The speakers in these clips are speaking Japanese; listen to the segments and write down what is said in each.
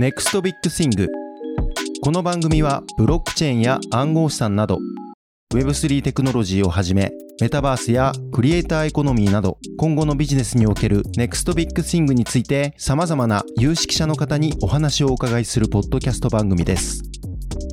Next Big Thing。この番組はブロックチェーンや暗号資産など Web3 テクノロジーをはじめ、メタバースやクリエイターエコノミーなど今後のビジネスにおける Next Big Thing について様々な有識者の方にお話をお伺いするポッドキャスト番組です。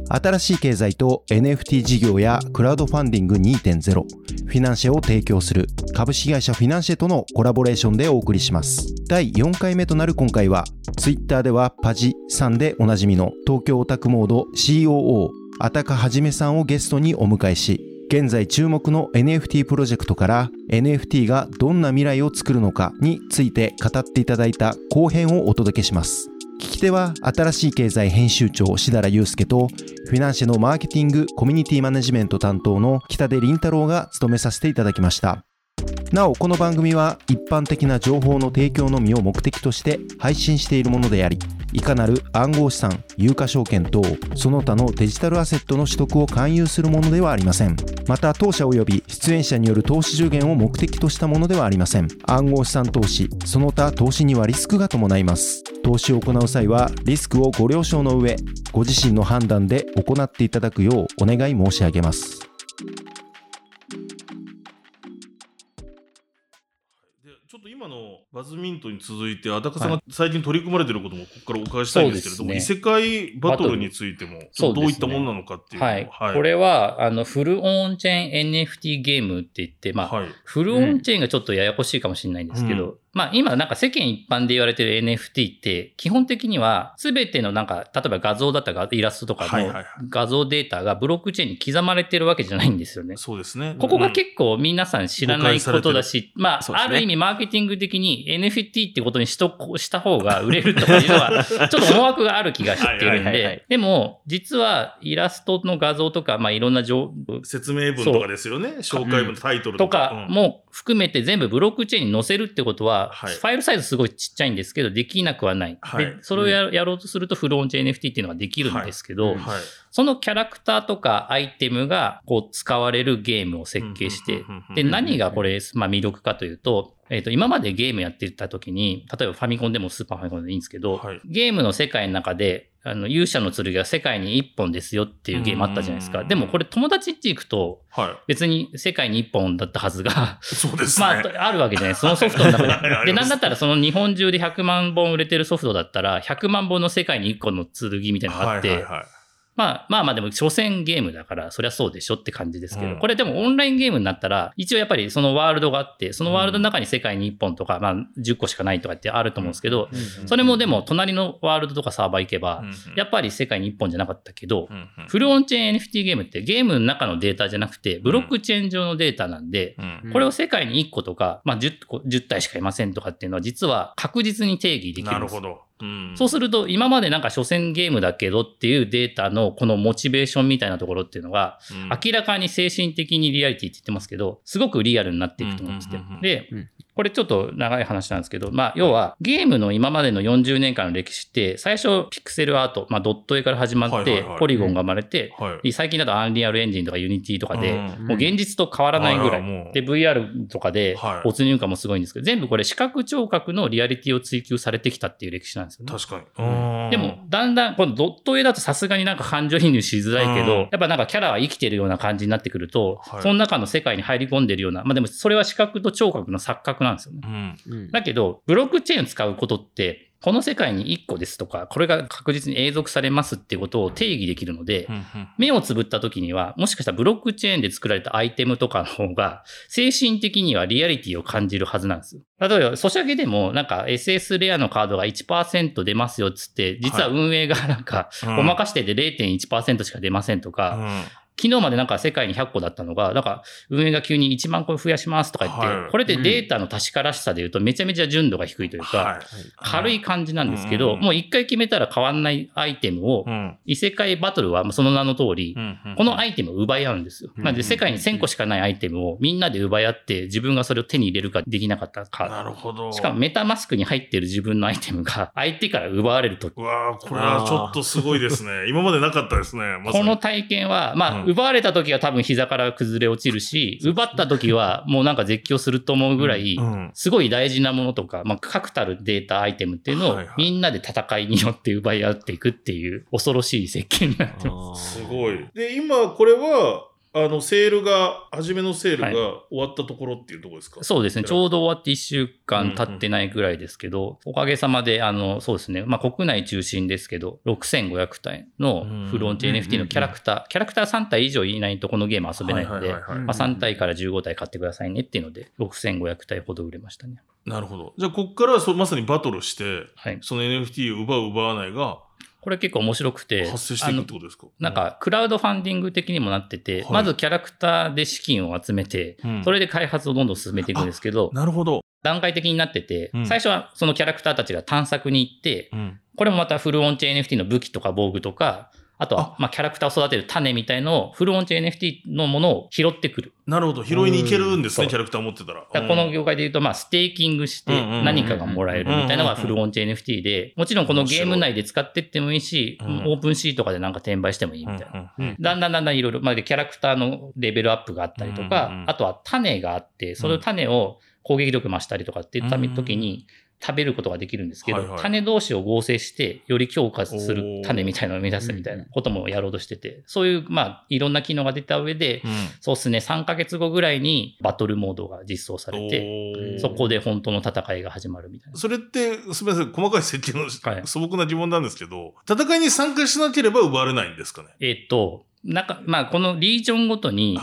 新しい経済と NFT 事業やクラウドファンディング 2.0 フィナンシェを提供する株式会社フィナンシェとのコラボレーションでお送りします。第4回目となる今回は、Twitter ではパジさんでおなじみの東京オタクモード COO アタカはじめさんをゲストにお迎えし、現在注目の NFT プロジェクトから NFT がどんな未来を作るのかについて語っていただいた後編をお届けします。聞き手は新しい経済編集長志田祐介と、フィナンシェのマーケティングコミュニティマネジメント担当の北出凛太郎が務めさせていただきました。なお、この番組は一般的な情報の提供のみを目的として配信しているものであり、いかなる暗号資産、有価証券等その他のデジタルアセットの取得を勧誘するものではありません。また、当社及び出演者による投資助言を目的としたものではありません。暗号資産投資、その他投資にはリスクが伴います。投資を行う際はリスクをご了承の上、ご自身の判断で行っていただくようお願い申し上げます。ちょっと今のバズミントに続いて、安宅さんが最近取り組まれていることもここからお伺いしたいんですけれども、はいね、異世界バトルについてもどういったものなのかっていうのを、はいはい、これはフルオンチェーン NFT ゲームって言って、まあはい、フルオンチェーンがちょっとややこしいかもしれないんですけど、うんまあ、今なんか世間一般で言われてる NFT って基本的には全てのなんか例えば画像だったらイラストとかの画像データがブロックチェーンに刻まれてるわけじゃないんですよね。そうですね。ここが結構皆さん知らないことだし、まあある意味マーケティング的に NFT ってことにした方が売れるとかいうのはちょっと思惑がある気がしてるんで、でも実はイラストの画像とかまあいろんな説明文とかですよね、紹介文タイトルとかも含めて全部ブロックチェーンに載せるってことは、はい、ファイルサイズすごいちっちゃいんですけどできなくはない、はい、でそれをやろうとするとフルオンチェーン NFT っていうのができるんですけど、はいはい、そのキャラクターとかアイテムがこう使われるゲームを設計して、で何がこれ、まあ、魅力かというと、今までゲームやってた時に、例えばファミコンでもスーパーファミコンでいいんですけど、はい、ゲームの世界の中で勇者の剣が世界に1本ですよっていうゲームあったじゃないですか。でもこれ友達って行くと、別に世界に1本だったはずが、そうですね、まあ、あるわけじゃないですか。そのソフトの中で。で、なんだったらその日本中で100万本売れてるソフトだったら、100万本の世界に1個の剣みたいなのがあって、はいはいはい、まあでも所詮ゲームだからそりゃそうでしょって感じですけど、これでもオンラインゲームになったら一応やっぱりそのワールドがあって、そのワールドの中に世界に1本とかまあ10個しかないとかってあると思うんですけど、それもでも隣のワールドとかサーバー行けばやっぱり世界に1本じゃなかったけど、フルオンチェーン NFT ゲームってゲームの中のデータじゃなくてブロックチェーン上のデータなんで、これを世界に1個とかまあ10体しかいませんとかっていうのは実は確実に定義できるんです。なるほど。うん、そうすると今までなんか所詮ゲームだけどっていうデータのこのモチベーションみたいなところっていうのが明らかに精神的にリアリティって言ってますけどすごくリアルになっていくと思ってて、でこれちょっと長い話なんですけど、まあ要はゲームの今までの40年間の歴史って最初ピクセルアート、まあドット絵から始まってポリゴンが生まれて、最近だとアンリアルエンジンとかユニティとかでもう現実と変わらないぐらいで VR とかで没入感もすごいんですけど、全部これ視覚聴覚のリアリティを追求されてきたっていう歴史なんです。確かに。でもだんだんこのドット絵だとさすがになんか感情移入しづらいけど、やっぱなんかキャラは生きてるような感じになってくると、その中の世界に入り込んでるような、まあでもそれは視覚と聴覚の錯覚なんですよね。だけどブロックチェーンを使うことってこの世界に1個ですとか、これが確実に永続されますっていうことを定義できるので、目をつぶった時には、もしかしたらブロックチェーンで作られたアイテムとかの方が、精神的にはリアリティを感じるはずなんですよ。例えば、ソシャゲでもなんか SS レアのカードが 1% 出ますよっつって、実は運営がなんか、ごまかしてて 0.1% しか出ませんとか、昨日までなんか世界に100個だったのが、なんか運営が急に1万個増やしますとか言って、これってデータの確からしさで言うとめちゃめちゃ純度が低いというか、軽い感じなんですけど、もう一回決めたら変わんないアイテムを、異世界バトルはその名の通り、このアイテムを奪い合うんですよ。なので世界に1000個しかないアイテムをみんなで奪い合って、自分がそれを手に入れるかできなかったか。なるほど。しかもメタマスクに入ってる自分のアイテムが相手から奪われると。うわぁ、これはちょっとすごいですね。今までなかったですね。この体験は、まあ、奪われた時は多分膝から崩れ落ちるし、奪った時はもうなんか絶叫すると思うぐらい、すごい大事なものとか、まあ確たるデータアイテムっていうのをみんなで戦いによって奪い合っていくっていう恐ろしい設計になってます。すごい。で、今これは、セールが、初めのセールが終わったところっていうところですか？はい、そうですね。ちょうど終わって1週間経ってないぐらいですけど、うんうん、おかげさまで、そうですね。まあ、国内中心ですけど、6500体のフロント NFT のキャラクター、うんうんうん、キャラクター3体以上いないとこのゲーム遊べないので、3体から15体買ってくださいねっていうので、6500体ほど売れましたね。なるほど。じゃあ、こっからまさにバトルして、はい、その NFT を奪う、奪わないが、これ結構面白くて、発生していくってことですか？なんかクラウドファンディング的にもなってて、はい、まずキャラクターで資金を集めて、うん、それで開発をどんどん進めていくんですけど、なるほど。段階的になってて、うん、最初はそのキャラクターたちが探索に行って、うん、これもまたフルオンチ NFT の武器とか防具とか、あとはまあキャラクターを育てる種みたいのをフルオンチ NFT のものを拾ってくる。なるほど。拾いに行けるんですね、キャラクター持ってたら。この業界で言うと、まあ、ステーキングして何かがもらえるみたいなのがフルオンチ NFT で、もちろんこのゲーム内で使ってってもいいし、オープンシーとかでなんか転売してもいいみたいな。だんだんいろいろ、まあ、キャラクターのレベルアップがあったりとか、あとは種があって、その種を攻撃力増したりとかって言った時に、食べることができるんですけど、はいはい、種同士を合成してより強化する種みたいなのを目指すみたいなこともやろうとしてて、そういうまあいろんな機能が出た上で、うん、そうですね、3ヶ月後ぐらいにバトルモードが実装されて、そこで本当の戦いが始まるみたいな。それってすみません、細かい設計の素朴な疑問なんですけど、はい、戦いに参加しなければ奪われないんですかね？なんかまあ、このリージョンごとに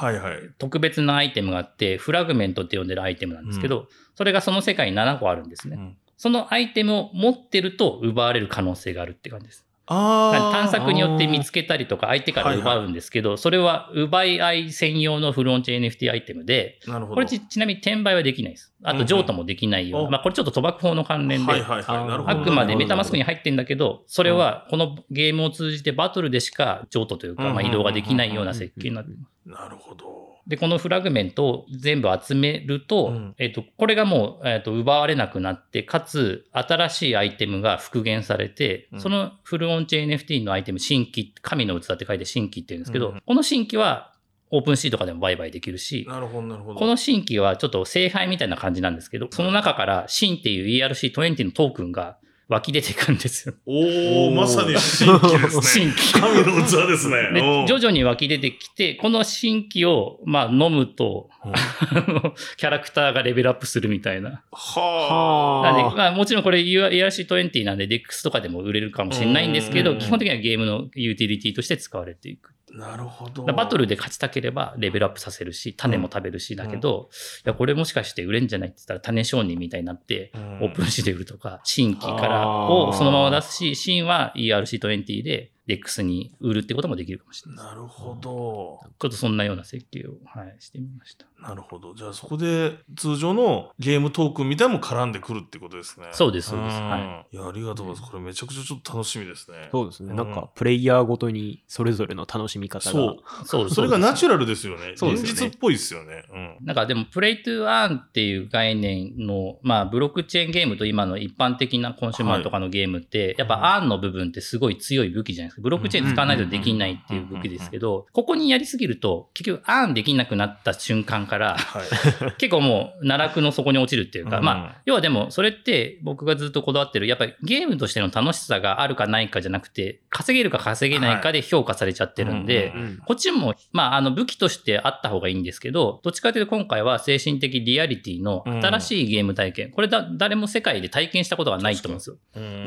特別なアイテムがあって、はいはい、フラグメントって呼んでるアイテムなんですけど、うん、それがその世界に7個あるんですね、うん、そのアイテムを持ってると奪われる可能性があるって感じです。探索によって見つけたりとか相手から奪うんですけど、はいはい、それは奪い合い専用のフロンチ NFT アイテムで、これ ちなみに転売はできないです。あと譲渡もできないような、まあ、これちょっと賭博法の関連で、あくまでメタマスクに入ってるんだけど、それはこのゲームを通じてバトルでしか譲渡というか、まあ移動ができないような設計になっています。なるほど。で、このフラグメントを全部集めると、うん、これがもう、奪われなくなって、かつ、新しいアイテムが復元されて、うん、そのフルオンチ NFT のアイテム、新規、神の器って書いて新規って言うんですけど、うん、この新規は、オープンシーとかでも売買できるし、なるほどなるほど。この新規はちょっと聖杯みたいな感じなんですけど、その中から、新っていう ERC20 のトークンが、湧き出てくるんですよ。おー、まさに新規ですね。新規。神の器ですね。で、徐々に湧き出てきて、この新規を、まあ、飲むと、キャラクターがレベルアップするみたいな。はぁ。まあ、もちろんこれ ERC20 なんで DEX とかでも売れるかもしれないんですけど、基本的にはゲームのユーティリティとして使われていく。なるほど。バトルで勝ちたければレベルアップさせるし、種も食べるし、だけど、うん、いやこれもしかして売れんじゃないって言ったら種商人みたいになって、うん、オープンシーで売るとか、新規からをそのまま出すし、新は ERC20 で DEX に売るってこともできるかもしれない。なるほど。ちょっとそんなような設計を、はい、してみました。なるほど。じゃあそこで通常のゲームトークンみたいなのも絡んでくるってことですね。そうです、そうです。はい。いや、ありがとうございます。これめちゃくちゃちょっと楽しみですね。そうですね。なんかプレイヤーごとにそれぞれの楽しみ方が。そう。それがナチュラルですよね。現実っぽいですよね。うん。なんかでもプレイトゥーアーンっていう概念の、まあブロックチェーンゲームと今の一般的なコンシューマーとかのゲームって、はい、やっぱアーンの部分ってすごい強い武器じゃないですか。ブロックチェーン使わないとできないっていう武器ですけど、ここにやりすぎると結局アーンできなくなった瞬間から、はい、結構もう奈落の底に落ちるっていうか、まあ要はでもそれって僕がずっとこだわってる、やっぱりゲームとしての楽しさがあるかないかじゃなくて、稼げるか稼げないかで評価されちゃってるんで、はい、こっちもまあ武器としてあった方がいいんですけど、どっちかというと今回は精神的リアリティの新しいゲーム体験、これ誰も世界で体験したことがないと思うんですよ。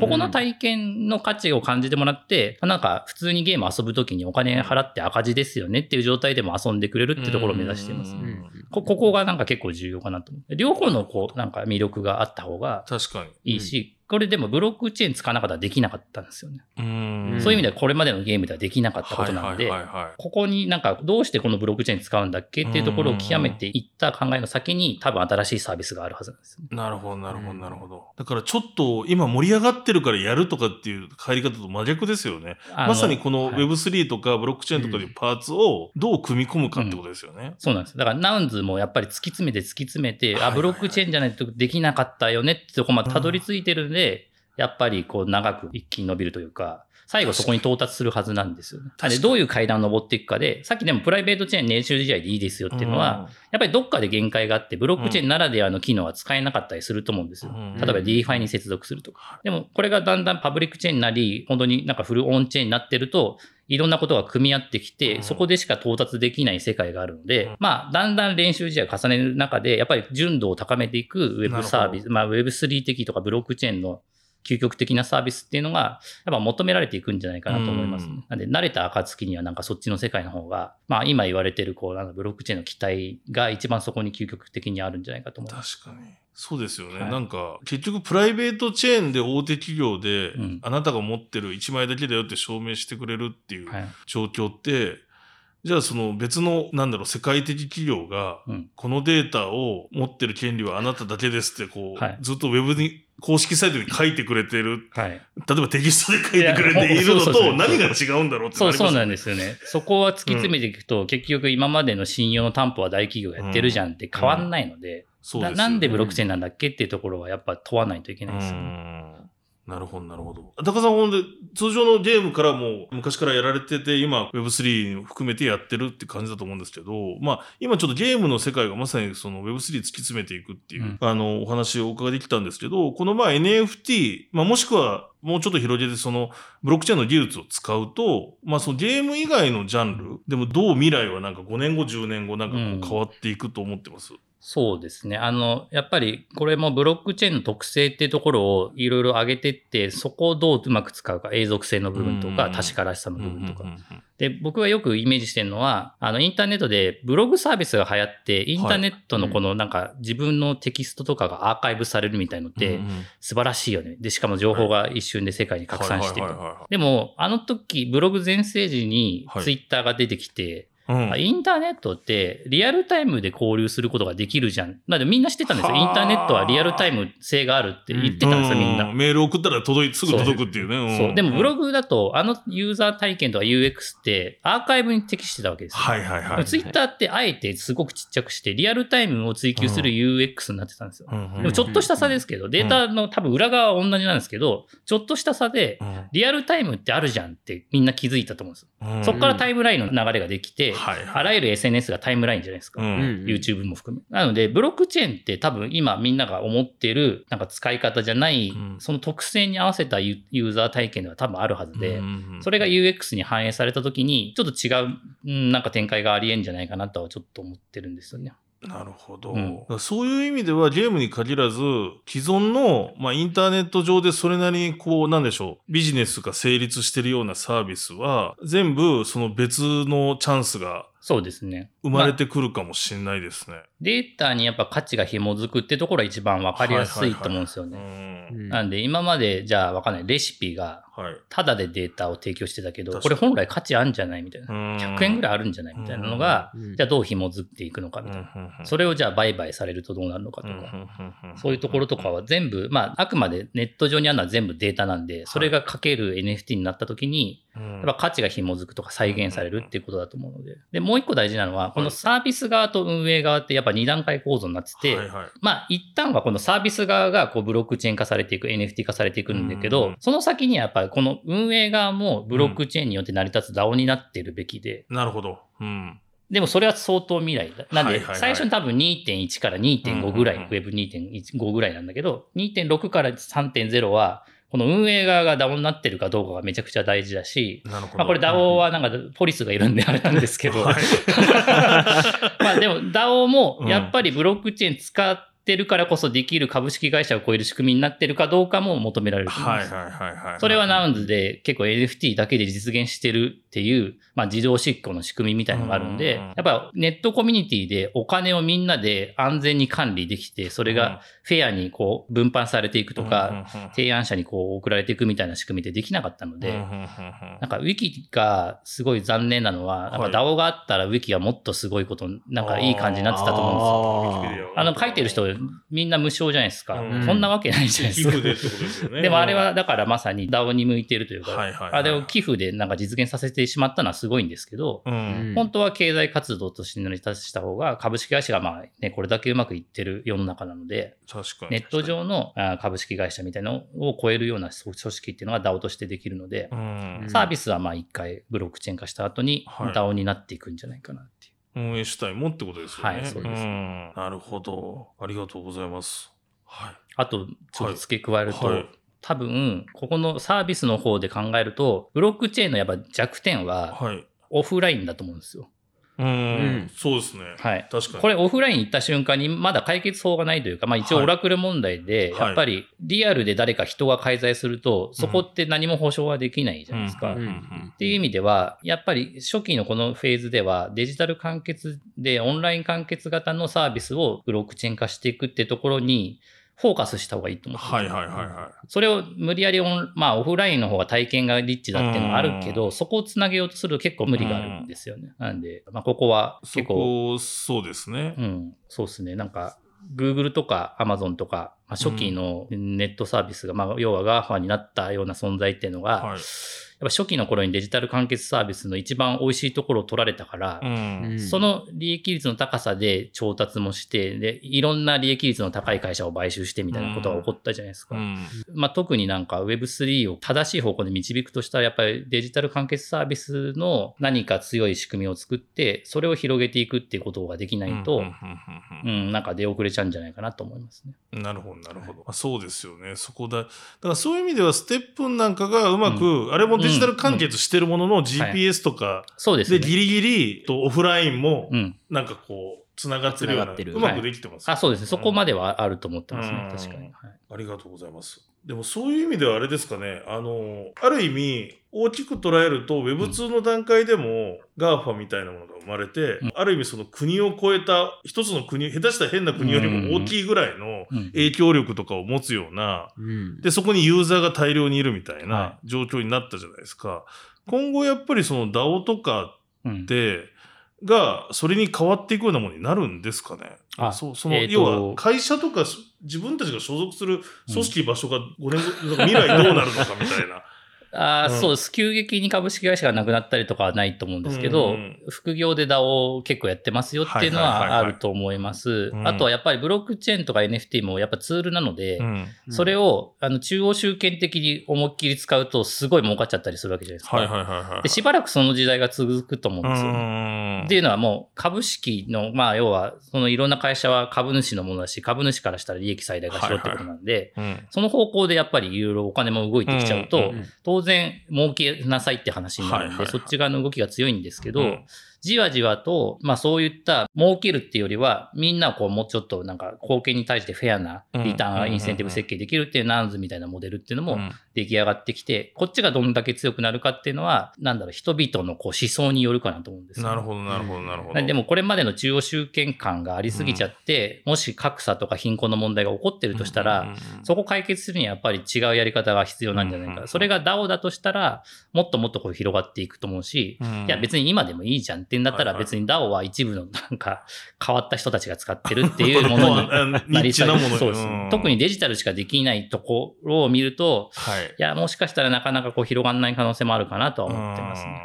ここの体験の価値を感じてもらって、なんか普通にゲーム遊ぶときにお金払って赤字ですよねっていう状態でも遊んでくれるってところを目指していますね。ここがなんか結構重要かなと思う。両方のこうなんか魅力があった方がいいし、これでもブロックチェーン使わなかったらできなかったんですよね。そういう意味ではこれまでのゲームではできなかったことなので、ここになんかどうしてこのブロックチェーン使うんだっけっていうところを極めていった考えの先に、多分新しいサービスがあるはずなんですよね。なるほど、なるほど、なるほど。だからちょっと今盛り上がってるからやるとかっていう帰り方と真逆ですよね。まさにこの Web3 とかブロックチェーンとかでパーツをどう組み込むかってことですよね。そうなんです。だからナウンズもやっぱり突き詰めて、あ、ブロックチェーンじゃないとできなかったよねってとこまでたどり着いてるんで、やっぱりこう長く一気に伸びるというか、最後そこに到達するはずなんですよ。で、どういう階段を登っていくかで、さっきでもプライベートチェーン練習試合でいいですよっていうのは、やっぱりどっかで限界があって、ブロックチェーンならではの機能は使えなかったりすると思うんですよ。例えば DeFi に接続するとか。でもこれがだんだんパブリックチェーンになり、本当になんかフルオンチェーンになってると、いろんなことが組み合ってきて、そこでしか到達できない世界があるので、まあ、だんだん練習試合を重ねる中で、やっぱり純度を高めていくウェブサービス、まあ、Web3 的とかブロックチェーンの究極的なサービスっていうのが、やっぱ求められていくんじゃないかなと思います、ね。なんで、慣れた暁にはなんかそっちの世界の方が、まあ、今言われてる、こう、なんかブロックチェーンの期待が一番そこに究極的にあるんじゃないかと思います。確かに。そうですよね、はい。なんか、結局プライベートチェーンで大手企業で、あなたが持ってる1枚だけだよって証明してくれるっていう状況って、はい、じゃあその別の、なんだろう、世界的企業が、このデータを持ってる権利はあなただけですって、こう、はい、ずっとウェブに、公式サイトに書いてくれてる、はい、例えばテキストで書いてくれているのと何が違うんだろうってなりますよね。そうなんですよね。そこは突き詰めていくと、結局今までの信用の担保は大企業やってるじゃんって変わんないので、なんでブロックチェーンなんだっけっていうところはやっぱ問わないといけないですよね。なるほど、なるほど。高さん、ほんで、通常のゲームからも昔からやられてて、今 Web3 含めてやってるって感じだと思うんですけど、まあ、今ちょっとゲームの世界がまさにその Web3 突き詰めていくっていう、お話をお伺いできたんですけど、この前 NFT、まあ、もしくはもうちょっと広げてそのブロックチェーンの技術を使うと、まあ、そのゲーム以外のジャンル、でもどう未来はなんか5年後、10年後なんかこう変わっていくと思ってます。そうですね。やっぱりこれもブロックチェーンの特性っていうところをいろいろ上げてって、そこをどううまく使うか、永続性の部分とか、確からしさの部分とか。で、僕がよくイメージしてるのは、インターネットでブログサービスが流行って、インターネットのこのなんか自分のテキストとかがアーカイブされるみたいのって、素晴らしいよね。で、しかも情報が一瞬で世界に拡散していく。でも、時、ブログ全盛時にツイッターが出てきて、インターネットってリアルタイムで交流することができるじゃん。なんでみんな知ってたんですよ。インターネットはリアルタイム性があるって言ってたんですよ、みんな。メール送ったらすぐ届くっていうね。そう。でもブログだと、ユーザー体験とか UX ってアーカイブに適してたわけですよ。はいはいはい。ツイッターってあえてすごくちっちゃくして、リアルタイムを追求する UX になってたんですよ。でもちょっとした差ですけど、データの多分裏側は同じなんですけど、ちょっとした差で、リアルタイムってあるじゃんってみんな気づいたと思うんですよ。そこからタイムラインの流れができて、はいはい、あらゆる SNS がタイムラインじゃないですか、YouTube も含め。なのでブロックチェーンって多分今みんなが思ってるなんか使い方じゃない、その特性に合わせたユーザー体験では多分あるはずで、それが UX に反映された時にちょっと違うなんか展開がありえんじゃないかなとはちょっと思ってるんですよね。なるほど。そういう意味ではゲームに限らず既存の、まあ、インターネット上でそれなりにこうなんでしょうビジネスが成立しているようなサービスは全部その別のチャンスがそうですね。生まれてくるかもしれないですね。まあ、データにやっぱ価値が紐づくってところは一番分かりやすいと思うんですよね。なんで今までじゃあ分かんないレシピがただでデータを提供してたけどこれ本来価値あるんじゃないみたいな100円ぐらいあるんじゃないみたいなのがじゃあどう紐づっていくのかみたいなそれをじゃあ売買されるとどうなるのかとかそういうところとかは全部まああくまでネット上にあるのは全部データなんでそれがかける NFT になった時にやっぱ価値が紐づくとか再現されるっていうことだと思うので、でもう一個大事なのはこのサービス側と運営側ってやっぱ2段階構造になってて、まあ一旦はこのサービス側がこうブロックチェーン化されていく NFT 化されていくんだけど、その先にはやっぱりこの運営側もブロックチェーンによって成り立つ DAO になっているべきで、なるほど。でもそれは相当未来だ。なんで最初に多分 2.1 から 2.5 ぐらい、Web2.5 ぐらいなんだけど 2.6 から 3.0 はこの運営側が DAO になってるかどうかがめちゃくちゃ大事だし、まあ、これ DAO はなんかポリスがいるんであれなんですけど、まあでも DAO もやっぱりブロックチェーン使ってるからこそできる株式会社を超える仕組みになってるかどうかも求められると思います。それはナウンズで結構 NFT だけで実現してるっていう、まあ自動執行の仕組みみたいなのがあるんで、やっぱネットコミュニティでお金をみんなで安全に管理できて、それがフェアにこう分配されていくとか、提案者にこう送られていくみたいな仕組みでできなかったので、なんか Wiki がすごい残念なのは、なんか DAO があったら Wiki はもっとすごいこと、なんかいい感じになってたと思うんですよ。書いてる人みんな無償じゃないですか、うん、そんなわけないじゃないですか、うん、寄付でってことですよねでもあれはだからまさに DAO に向いてるというか、はいはいはい、あれを寄付でなんか実現させてしまったのはすごいんですけど、うん、本当は経済活動として成り立たせた方が株式会社がまあ、ね、これだけうまくいってる世の中なので確かにネット上の株式会社みたいなのを超えるような組織っていうのが DAO としてできるので、うん、サービスはまあ一回ブロックチェーン化した後に DAO になっていくんじゃないかなっていう、はい運営主体もってことですよね。はい、そうです。うん、なるほど。ありがとうございます。はい、あとちょっと付け加えると、はいはい、多分ここのサービスの方で考えるとブロックチェーンのやっぱ弱点は、はい、オフラインだと思うんですよ。うん、そうですね、はい、確かにこれオフライン行った瞬間にまだ解決法がないというか、まあ、一応オラクル問題で、はい、やっぱりリアルで誰か人が介在するとそこって何も保証はできないじゃないですか、うんうんうん、っていう意味ではやっぱり初期のこのフェーズではデジタル完結でオンライン完結型のサービスをブロックチェーン化していくってところにフォーカスした方がいいと思って、はいはいはいはい、それを無理やりまあ、オフラインの方が体験がリッチだっていうのがあるけど、そこをつなげようとすると結構無理があるんですよね。なんで、まあ、ここは結構そうですね、うん、そうですね。なんか Google とか Amazon とか、まあ、初期のネットサービスが、まあ、要は GAFA になったような存在っていうのが、はい、やっぱ初期の頃にデジタル完結サービスの一番美味しいところを取られたから、うん、その利益率の高さで調達もして、で、いろんな利益率の高い会社を買収してみたいなことが起こったじゃないですか。うん、まあ、特になんか Web3 を正しい方向で導くとしたら、やっぱりデジタル完結サービスの何か強い仕組みを作って、それを広げていくっていうことができないと、うん、なんか出遅れちゃうんじゃないかなと思いますね。なるほど、なるほど。はい、そうですよね。そこだ。だからそういう意味では、ステップンなんかがうまく、うん、あれもデジタル完結してるものの GPS とかでギリギリとオフラインもなんかこうつながってるようなうまくできてます、ね、はい、あ、そうですね、そこまではあると思ってますね、うん、確かに、はい、ありがとうございます。でもそういう意味ではあれですかね、ある意味大きく捉えると Web2 の段階でも GAFA みたいなものが生まれて、うん、ある意味その国を超えた一つの国、下手したら変な国よりも大きいぐらいの影響力とかを持つような、うん、でそこにユーザーが大量にいるみたいな状況になったじゃないですか、はい、今後やっぱりその DAO とかって、うんがそれに変わっていくようなものになるんですかね。あ、その要は会社とか自分たちが所属する組織場所が5年後、うん、未来どうなるのかみたいなあ、うん、そうです。急激に株式会社がなくなったりとかはないと思うんですけど、うん、副業で DAO を結構やってますよっていうのはあると思います。あとはやっぱりブロックチェーンとか NFT もやっぱツールなので、うん、それを中央集権的に思いっきり使うとすごい儲かっちゃったりするわけじゃないですか、はいはいはいはい、でしばらくその時代が続くと思うんですよ、ね、っていうのはもう株式のまあ要はそのいろんな会社は株主のものだし、株主からしたら利益最大化しろってことなんで、はいはい、うん、その方向でやっぱりいろいろお金も動いてきちゃうと、うん、当然儲けなさいって話になるので、はいはいはい、そっち側の動きが強いんですけど、うん、じわじわと、まあ、そういった儲けるっていうよりはみんなこうもうちょっとなんか貢献に対してフェアなリターン、インセンティブ設計できるっていうナンズみたいなモデルっていうのも出来上がってきて、こっちがどんだけ強くなるかっていうのはなんだろう、人々のこう思想によるかなと思うんですよ、ね、なるほどなるほどなるほど。でもこれまでの中央集権感がありすぎちゃって、うん、もし格差とか貧困の問題が起こってるとしたら、うん、そこ解決するにはやっぱり違うやり方が必要なんじゃないか、うん、それが DAO だとしたらもっともっとこう広がっていくと思うし、うん、いや別に今でもいいじゃんってんだったら別に DAO は一部のなんか変わった人たちが使ってるっていうものになりそうです、うん、特にデジタルしかできないところを見ると、はい、いやもしかしたらなかなかこう広がらない可能性もあるかなとは思ってますね。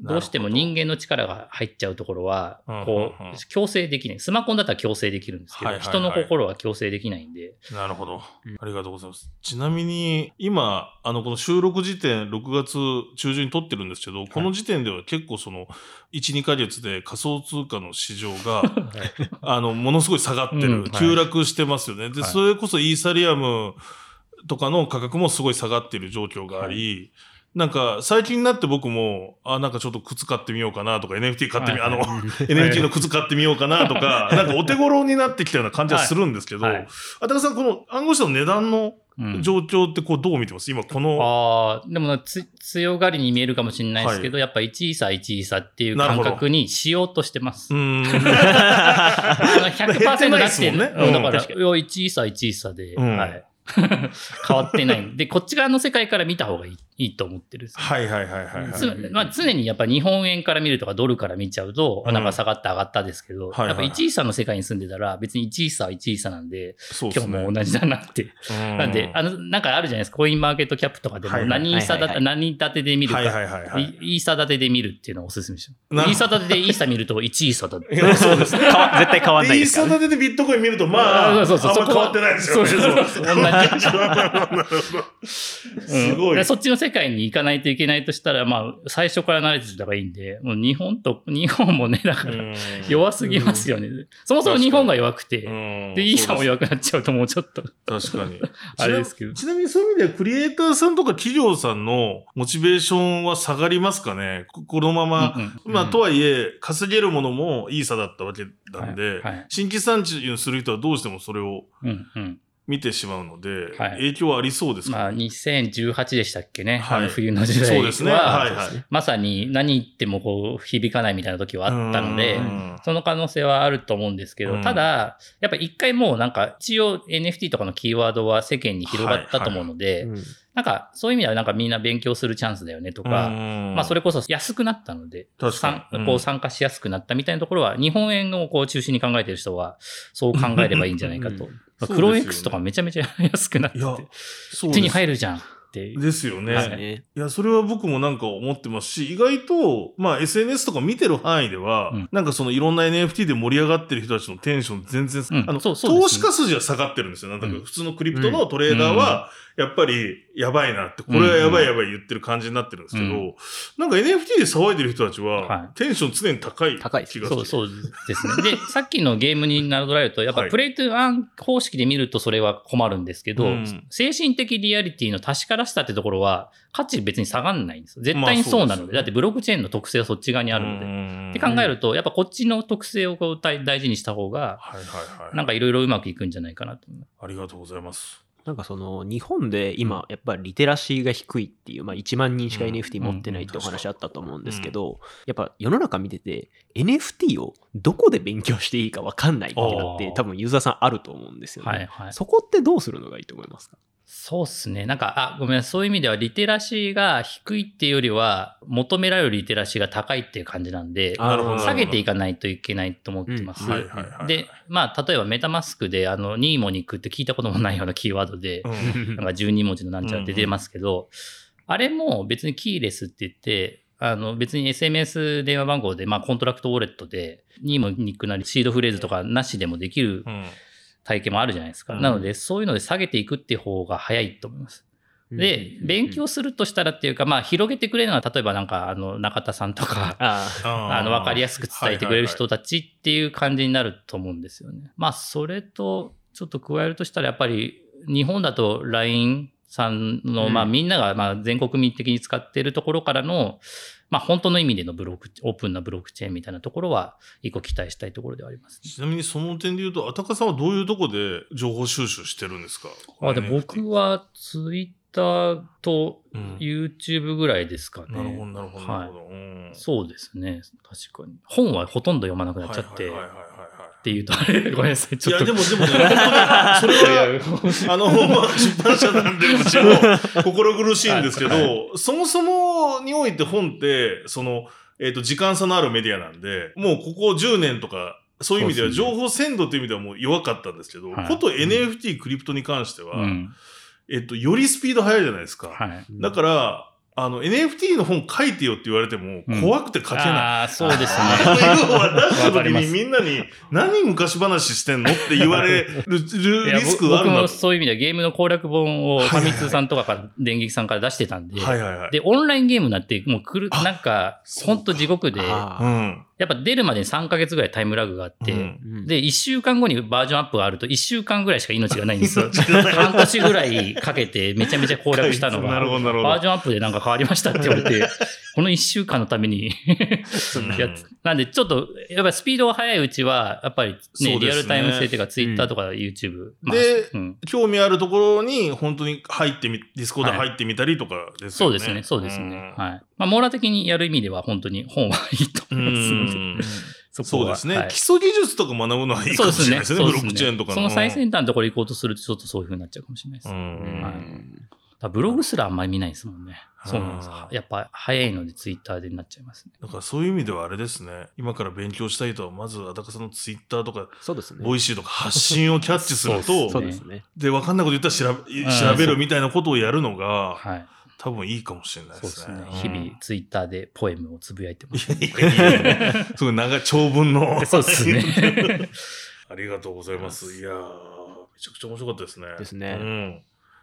どうしても人間の力が入っちゃうところはこう強制できない。スマホだったら強制できるんですけど、はいはいはい、人の心は強制できないんで。なるほど、ありがとうございます。ちなみに今この収録時点6月中旬に撮ってるんですけど、この時点では結構その 1,2 ヶ月で仮想通貨の市場が、はい、ものすごい下がってる、うん、はい、急落してますよね。で、はい、それこそイーサリアムとかの価格もすごい下がってる状況があり、はい、なんか最近になって僕もなんかちょっと靴買ってみようかなとか NFT 買ってみ、はいはい、NFT の靴買ってみようかなとかなんかお手頃になってきたような感じはするんですけど、はいはい、あたかさんこの暗号資産の値段の状況ってこうどう見てます？今このでも強がりに見えるかもしれないですけど、はい、やっぱ1イーサー1イーサーっていう感覚にしようとしてます。100% だって、ね、だから1イーサー1イーサーで、うん、はい、変わってないでこっち側の世界から見た方がいいと思ってるんです。はいはいはいはい。まあ常にやっぱ日本円から見るとかドルから見ちゃうと、なんか下がった上がったですけど、はいはい、やっぱ1イーサの世界に住んでたら別に1イーサは1イーサなんで、そうですね、今日も同じだなって。なんでなんかあるじゃないですか、コインマーケットキャップとかでも何イーサだ、はいはい、何立てで見るか、はいはいはいはい、イーサ立てで見るっていうのをおすすめします。イーサ立てでイーサ見ると1イーサだって。そうです。絶対変わんないですから、ね。イーサ立てでビットコイン見るとまあそうそうそう、あんま変わってないですよね。すごい、そっちの世界に行かないといけないとしたら、まあ、最初から慣れてたらいいんで、もう日本もね、だから弱すぎますよね。そもそも日本が弱くて、で、イーサも弱くなっちゃうともうちょっと。確かに。あれですけど。ちなみにそういう意味では、クリエイターさんとか企業さんのモチベーションは下がりますかね。このまま、まあ、とはいえ、稼げるものもイーサだったわけなんで、はいはい、新規参入する人はどうしてもそれを、見てしまうので、はい、影響はありそうですか、ね。まあ2018でしたっけね、はい、あの冬の時代はそうですね、はいはい、まさに何言ってもこう響かないみたいな時はあったので、その可能性はあると思うんですけど、ただやっぱ一回もうなんか一応 NFT とかのキーワードは世間に広がったと思うので、はいはい、なんかそういう意味ではなんかみんな勉強するチャンスだよねとか、まあそれこそ安くなったので、こう参加しやすくなったみたいなところは、日本円をこう中心に考えている人はそう考えればいいんじゃないかと。クロー X とかめちゃめちゃ安くなって、手に入るじゃんって。ですよね、はい。いや、それは僕もなんか思ってますし、意外と、まあ SNS とか見てる範囲では、なんかそのいろんな NFT で盛り上がってる人たちのテンション全然、そうですね、投資家数字は下がってるんですよ。なんだか普通のクリプトのトレーダーは、やっぱりやばいなって、これはやばいやばい言ってる感じになってるんですけど、なんか NFT で騒いでる人たちは、テンション常に高い気がする。そうですね。で、さっきのゲームになぞらえると、やっぱプレイトゥアン方式で見るとそれは困るんですけど、精神的リアリティの確からしさってところは、価値別に下がんないんですよ。絶対にそうなので。まあ、そうですよね。だってブロックチェーンの特性はそっち側にあるので。って考えると、やっぱこっちの特性をこう大事にした方が、なんかいろいろうまくいくんじゃないかなと思います。ありがとうございます。なんかその日本で今やっぱりリテラシーが低いっていう、まあ1万人しか NFT 持ってないってお話あったと思うんですけど、やっぱ世の中見てて NFT をどこで勉強していいか分かんないってなって多分ユーザーさんあると思うんですよね。はいはい、そこってどうするのがいいと思いますか？そうですね。なんか、ごめんなさい。そういう意味ではリテラシーが低いっていうよりは求められるリテラシーが高いっていう感じなんで、下げていかないといけないと思ってます。で、まあ例えばメタマスクでニーモニックって聞いたこともないようなキーワードで、なんか12文字のなんちゃらって出ますけど、あれも別にキーレスって言って、別に SMS 電話番号で、まあコントラクトウォレットでニーモニックなりシードフレーズとかなしでもできる、体験もあるじゃないですか。なので、そういうので下げていくっていう方が早いと思います。で、勉強するとしたらっていうか、まあ、広げてくれるのは、例えばなんか、中田さんとか、わかりやすく伝えてくれる人たちっていう感じになると思うんですよね。はいはいはい、まあ、それと、ちょっと加えるとしたら、やっぱり、日本だと LINE さんの、まあ、みんながまあ全国民的に使っているところからの、まあ本当の意味でのオープンなブロックチェーンみたいなところは一個期待したいところではあります、ね。ちなみにその点で言うと、あたかさんはどういうとこで情報収集してるんですか？で僕はツイッターと YouTube ぐらいですかね。なるほど、なるほど。はい、そうですね。確かに。本はほとんど読まなくなっちゃって。っていうと、あれ、ごめんなさい。ちょっと。いや、でも、それは、出版社なんで、うちも心苦しいんですけど、そもそもにおいて本って、時間差のあるメディアなんで、もうここ10年とか、そういう意味では、情報鮮度という意味ではもう弱かったんですけど、こと NFT、クリプトに関しては、よりスピード速いじゃないですか。だから、NFT の本書いてよって言われても怖くて書けない。ああ、そうですね。要は出した時にみんなに何昔話してんのって言われるリスクがあるな。僕もそういう意味ではゲームの攻略本をファミ通さんとかから電撃さんから出してたんで。はいはいはい。で、オンラインゲームになってもうなんかほんと地獄で。やっぱ出るまでに3ヶ月ぐらいタイムラグがあって、で、1週間後にバージョンアップがあると1週間ぐらいしか命がないんですよ。半年ぐらいかけてめちゃめちゃ攻略したのが、バージョンアップでなんか変わりましたって言われて、この1週間のためになんでちょっと、やっぱりスピードが速いうちは、やっぱりね、リアルタイム性というか Twitter とか YouTube。で、興味あるところに本当にディスコード入ってみたりとかですよね。そうですね、そうですね。はい。まあ、網羅的にやる意味では本当に本はいいと思います。うんそうですね、はい。基礎技術とか学ぶのはいいかもしれないですね。ブロックチェーンとかの。その最先端のところに行こうとすると、ちょっとそういう風になっちゃうかもしれないです。うんはい、ブログすらあんまり見ないですもんね。そうなんです。やっぱ早いのでツイッターでなっちゃいますね。だからそういう意味ではあれですね。今から勉強したいとは、まず安高さんのツイッターとか、そうですね、ボイシーとか発信をキャッチすると、そうですね。で、わかんないこと言ったら調べるみたいなことをやるのが、はい。多分いいかもしれないですね。そうですね、うん、日々ツイッターでポエムをつぶやいてます。すごい長い長文の。そうですね。ありがとうございます。いやー、めちゃくちゃ面白かったですね。ですね。うん。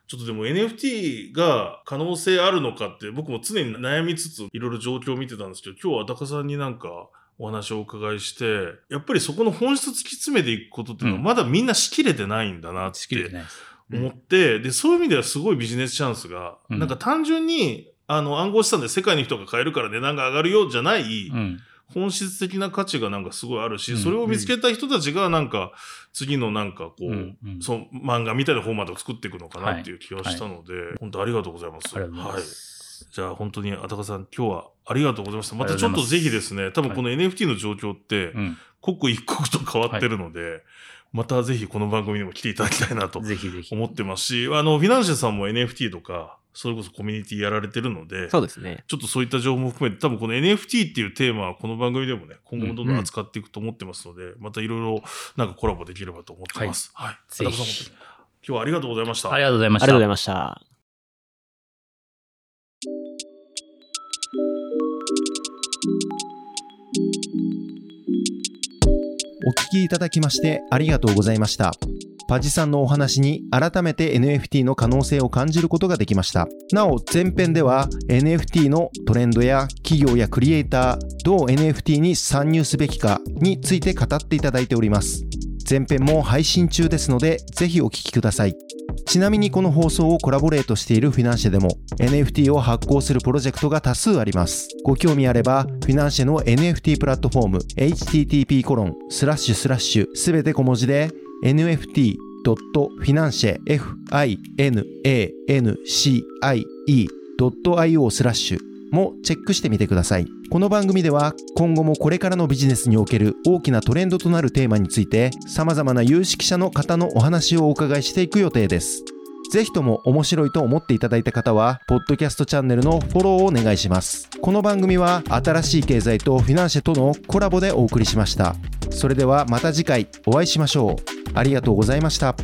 ちょっとでも NFT が可能性あるのかって僕も常に悩みつついろいろ状況を見てたんですけど、今日は安高さんになんかお話をお伺いして、やっぱりそこの本質突き詰めていくことっていうのはまだみんなしきれてないんだなって。しきれてないです。思って、で、そういう意味ではすごいビジネスチャンスが、うん、なんか単純に、暗号資産で世界の人が買えるから値段が上がるようじゃない、うん、本質的な価値がなんかすごいあるし、うん、それを見つけた人たちがなんか、次のなんかこう、うんうん、その漫画みたいなフォーマットを作っていくのかなっていう気がしたので、はいはい、本当ありがとうございます。ありがとうございます。はい。じゃあ本当に安高さん、今日はありがとうございました。またちょっとぜひですね、多分この NFT の状況って、刻一刻と変わってるので、はいまたぜひこの番組にも来ていただきたいなと思ってますし、ぜひぜひフィナンシェさんも NFT とか、それこそコミュニティやられてるので、そうですね。ちょっとそういった情報も含めて、多分この NFT っていうテーマはこの番組でもね、今後もどんどん扱っていくと思ってますので、うんうん、またいろいろなんかコラボできればと思ってます。はい。はい、今日はありがとうございました。ありがとうございました。ありがとうございました。お聞きいただきましてありがとうございました。パジさんのお話に改めて NFT の可能性を感じることができました。なお前編では NFT のトレンドや企業やクリエイター、どう NFT に参入すべきかについて語っていただいております。前編も配信中ですのでぜひお聞きください。ちなみにこの放送をコラボレートしているフィナンシェでも NFT を発行するプロジェクトが多数あります。ご興味あればフィナンシェの NFT プラットフォーム http:// すべて小文字で nft.financie.io/ もチェックしてみてください。この番組では今後もこれからのビジネスにおける大きなトレンドとなるテーマについて様々な有識者の方のお話をお伺いしていく予定です。ぜひとも面白いと思っていただいた方はポッドキャストチャンネルのフォローをお願いします。この番組は新しい経済とフィナンシェとのコラボでお送りしました。それではまた次回お会いしましょう。ありがとうございました。